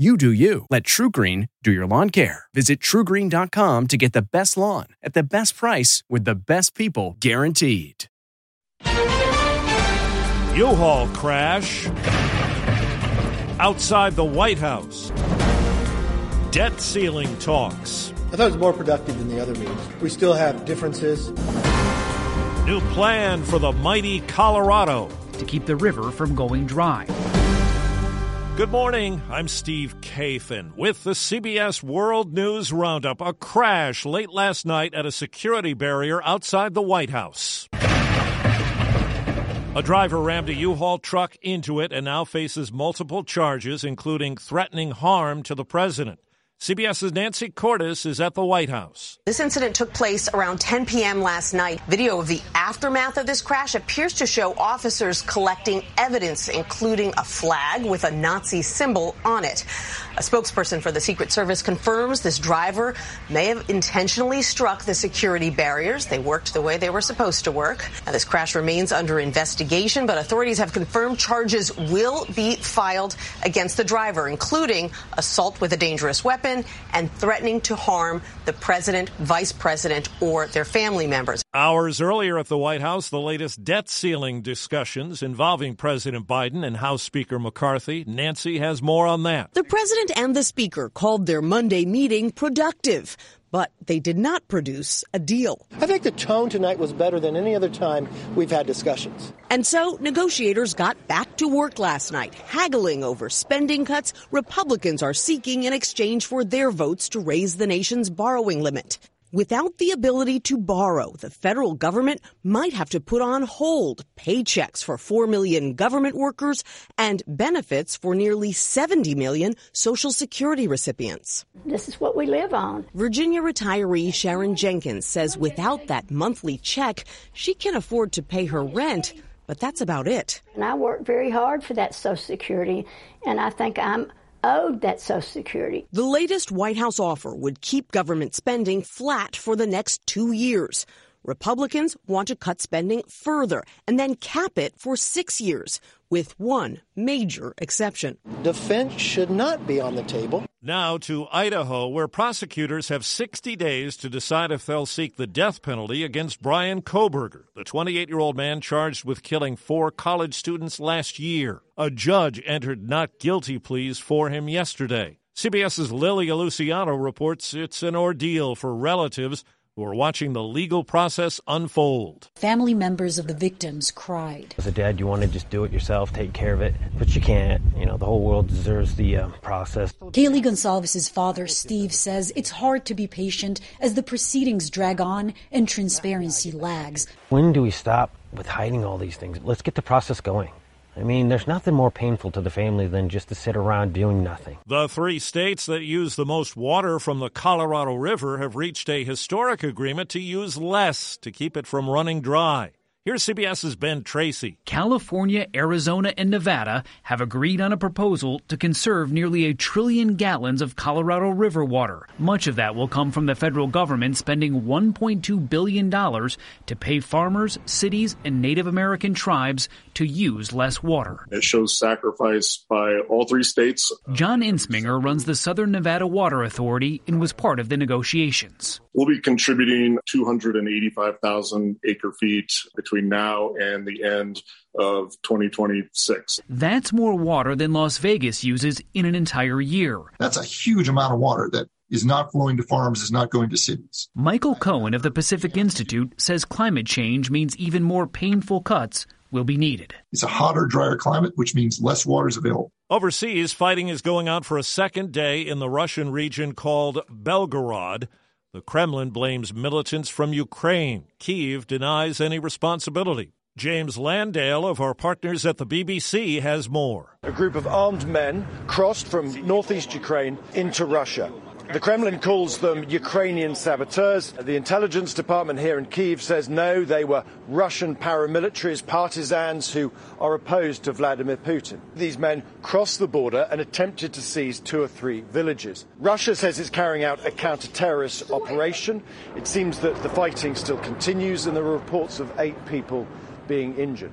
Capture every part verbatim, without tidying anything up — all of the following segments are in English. You do you. Let TruGreen do your lawn care. Visit True Green dot com to get the best lawn at the best price with the best people guaranteed. U-Haul crash outside the White House. Debt ceiling talks. I thought it was more productive than the other meetings. We still have differences. New plan for the mighty Colorado to keep the river from going dry. Good morning, I'm Steve Kathan with the C B S World News Roundup. A crash late last night at a security barrier outside the White House. A driver rammed a U-Haul truck into it and now faces multiple charges, including threatening harm to the president. CBS's Nancy Cordes is at the White House. This incident took place around ten p.m. last night. Video of the aftermath of this crash appears to show officers collecting evidence, including a flag with a Nazi symbol on it. A spokesperson for the Secret Service confirms this driver may have intentionally struck the security barriers. They worked the way they were supposed to work. Now, this crash remains under investigation, but authorities have confirmed charges will be filed against the driver, including assault with a dangerous weapon and threatening to harm the president, vice president, or their family members. Hours earlier at the White House, the latest debt ceiling discussions involving President Biden and House Speaker McCarthy. Nancy has more on that. The president and the speaker called their Monday meeting productive, but they did not produce a deal. I think the tone tonight was better than any other time we've had discussions. And so negotiators got back to work last night, haggling over spending cuts Republicans are seeking in exchange for their votes to raise the nation's borrowing limit. Without the ability to borrow, the federal government might have to put on hold paychecks for four million government workers and benefits for nearly seventy million Social Security recipients. This is what we live on. Virginia retiree Sharon Jenkins says without that monthly check, she can afford to pay her rent, but that's about it. And I worked very hard for that Social Security, and I think I'm owed that Social Security. The latest White House offer would keep government spending flat for the next two years. Republicans want to cut spending further and then cap it for six years, with one major exception. Defense should not be on the table. Now to Idaho, where prosecutors have sixty days to decide if they'll seek the death penalty against Brian Koberger, the twenty-eight-year-old man charged with killing four college students last year. A judge entered not guilty pleas for him yesterday. CBS's Lily Luciano reports it's an ordeal for relatives who are watching the legal process unfold. Family members of the victims cried. As a dad, you want to just do it yourself, take care of it, but you can't. You know, the whole world deserves the uh, process. Kaylee Gonsalves' father, Steve, says it's hard to be patient as the proceedings drag on and transparency lags. When do we stop with hiding all these things? Let's get the process going. I mean, there's nothing more painful to the family than just to sit around doing nothing. The three states that use the most water from the Colorado River have reached a historic agreement to use less to keep it from running dry. Here's CBS's Ben Tracy. California, Arizona, and Nevada have agreed on a proposal to conserve nearly a trillion gallons of Colorado River water. Much of that will come from the federal government spending one point two billion dollars to pay farmers, cities, and Native American tribes to use less water. It shows sacrifice by all three states. John Insminger runs the Southern Nevada Water Authority and was part of the negotiations. We'll be contributing two hundred eighty-five thousand acre-feet between now and the end of twenty twenty-six. That's more water than Las Vegas uses in an entire year. That's a huge amount of water that is not flowing to farms, is not going to cities. Michael Cohen of the Pacific Institute says climate change means even more painful cuts will be needed. It's a hotter, drier climate, which means less water is available. Overseas, fighting is going on for a second day in the Russian region called Belgorod. The Kremlin blames militants from Ukraine. Kyiv denies any responsibility. James Landale of our partners at the B B C has more. A group of armed men crossed from northeast Ukraine into Russia. The Kremlin calls them Ukrainian saboteurs. The intelligence department here in Kyiv says no, they were Russian paramilitaries, partisans who are opposed to Vladimir Putin. These men crossed the border and attempted to seize two or three villages. Russia says it's carrying out a counter-terrorist operation. It seems that the fighting still continues and there are reports of eight people being injured.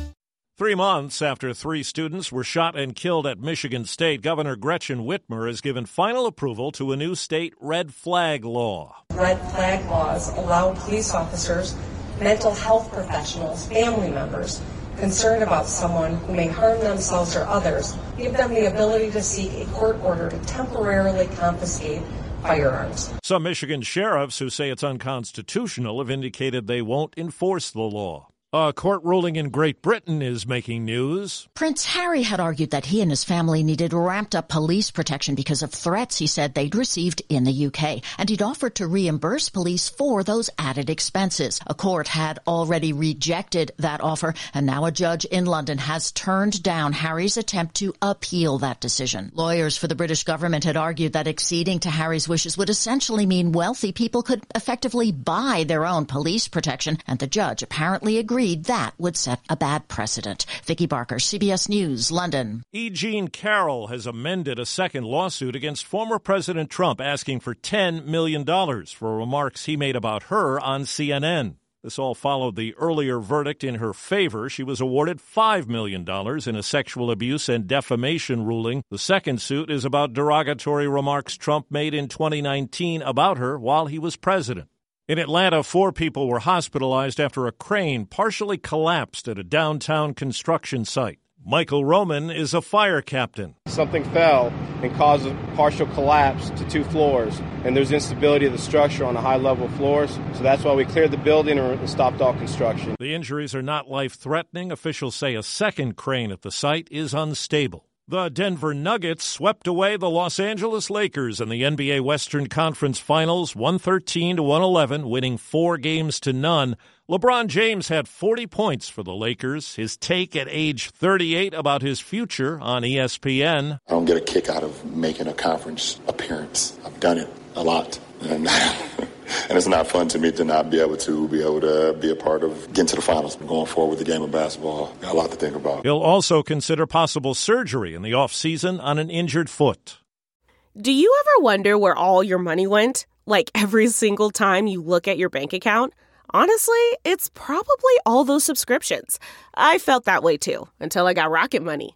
Three months after three students were shot and killed at Michigan State, Governor Gretchen Whitmer has given final approval to a new state red flag law. Red flag laws allow police officers, mental health professionals, family members concerned about someone who may harm themselves or others, give them the ability to seek a court order to temporarily confiscate firearms. Some Michigan sheriffs who say it's unconstitutional have indicated they won't enforce the law. A court ruling in Great Britain is making news. Prince Harry had argued that he and his family needed ramped-up police protection because of threats he said they'd received in the U K, and he'd offered to reimburse police for those added expenses. A court had already rejected that offer, and now a judge in London has turned down Harry's attempt to appeal that decision. Lawyers for the British government had argued that acceding to Harry's wishes would essentially mean wealthy people could effectively buy their own police protection, and the judge apparently agreed that would set a bad precedent. Vicki Barker, C B S News, London. E. Jean Carroll has amended a second lawsuit against former President Trump asking for ten million dollars for remarks he made about her on C N N. This all followed the earlier verdict in her favor. She was awarded five million dollars in a sexual abuse and defamation ruling. The second suit is about derogatory remarks Trump made in twenty nineteen about her while he was president. In Atlanta, four people were hospitalized after a crane partially collapsed at a downtown construction site. Michael Roman is a fire captain. Something fell and caused a partial collapse to two floors, and there's instability of the structure on the high-level floors, so that's why we cleared the building and stopped all construction. The injuries are not life-threatening. Officials say a second crane at the site is unstable. The Denver Nuggets swept away the Los Angeles Lakers in the N B A Western Conference Finals, one thirteen to one eleven, winning four games to none. LeBron James had forty points for the Lakers. His take at age thirty-eight about his future on E S P N. I don't get a kick out of making a conference appearance. I've done it a lot. And, and it's not fun to me to not be able to be able to be a part of getting to the finals and going forward with the game of basketball. Got a lot to think about. He'll also consider possible surgery in the offseason on an injured foot. Do you ever wonder where all your money went? Like every single time you look at your bank account? Honestly, it's probably all those subscriptions. I felt that way too until I got Rocket Money.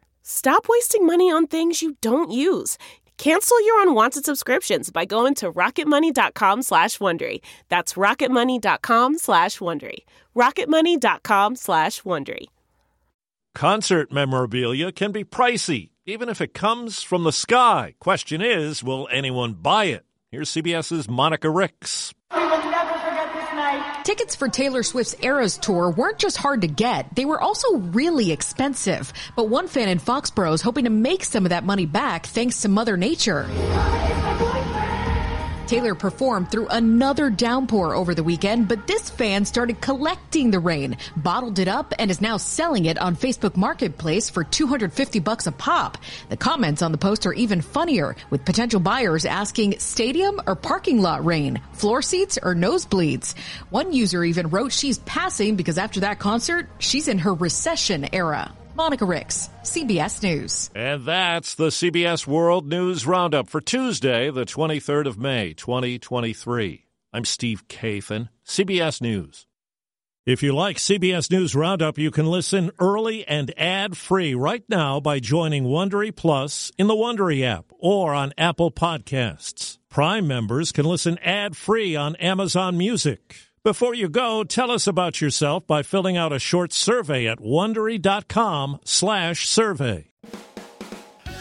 Stop wasting money on things you don't use. Cancel your unwanted subscriptions by going to rocketmoney.com slash Wondery. That's rocketmoney.com slash Wondery. rocketmoney.com slash Wondery. Concert memorabilia can be pricey, even if it comes from the sky. Question is, will anyone buy it? Here's C B S's Monica Ricks. Tickets for Taylor Swift's Eras tour weren't just hard to get, they were also really expensive. But one fan in Foxborough is hoping to make some of that money back thanks to Mother Nature. Taylor performed through another downpour over the weekend, but this fan started collecting the rain, bottled it up, and is now selling it on Facebook Marketplace for two hundred fifty bucks a pop. The comments on the post are even funnier, with potential buyers asking stadium or parking lot rain, floor seats or nosebleeds. One user even wrote she's passing because after that concert, she's in her recession era. Monica Ricks, C B S News. And that's the C B S World News Roundup for Tuesday, the twenty-third of May, twenty twenty-three. I'm Steve Kathan, C B S News. If you like C B S News Roundup, you can listen early and ad-free right now by joining Wondery Plus in the Wondery app or on Apple Podcasts. Prime members can listen ad-free on Amazon Music. Before you go, tell us about yourself by filling out a short survey at Wondery.com slash survey.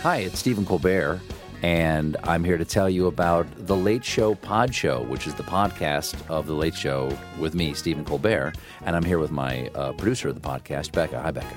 Hi, it's Stephen Colbert, and I'm here to tell you about The Late Show Pod Show, which is the podcast of The Late Show with me, Stephen Colbert, and I'm here with my uh, producer of the podcast, Becca. Hi, Becca.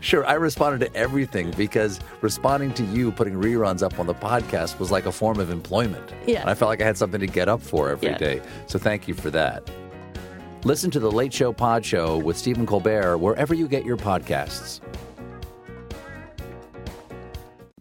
Sure, I responded to everything because responding to you putting reruns up on the podcast was like a form of employment. Yeah. And I felt like I had something to get up for every yeah. day. So thank you for that. Listen to The Late Show Pod Show with Stephen Colbert wherever you get your podcasts.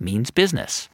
means business.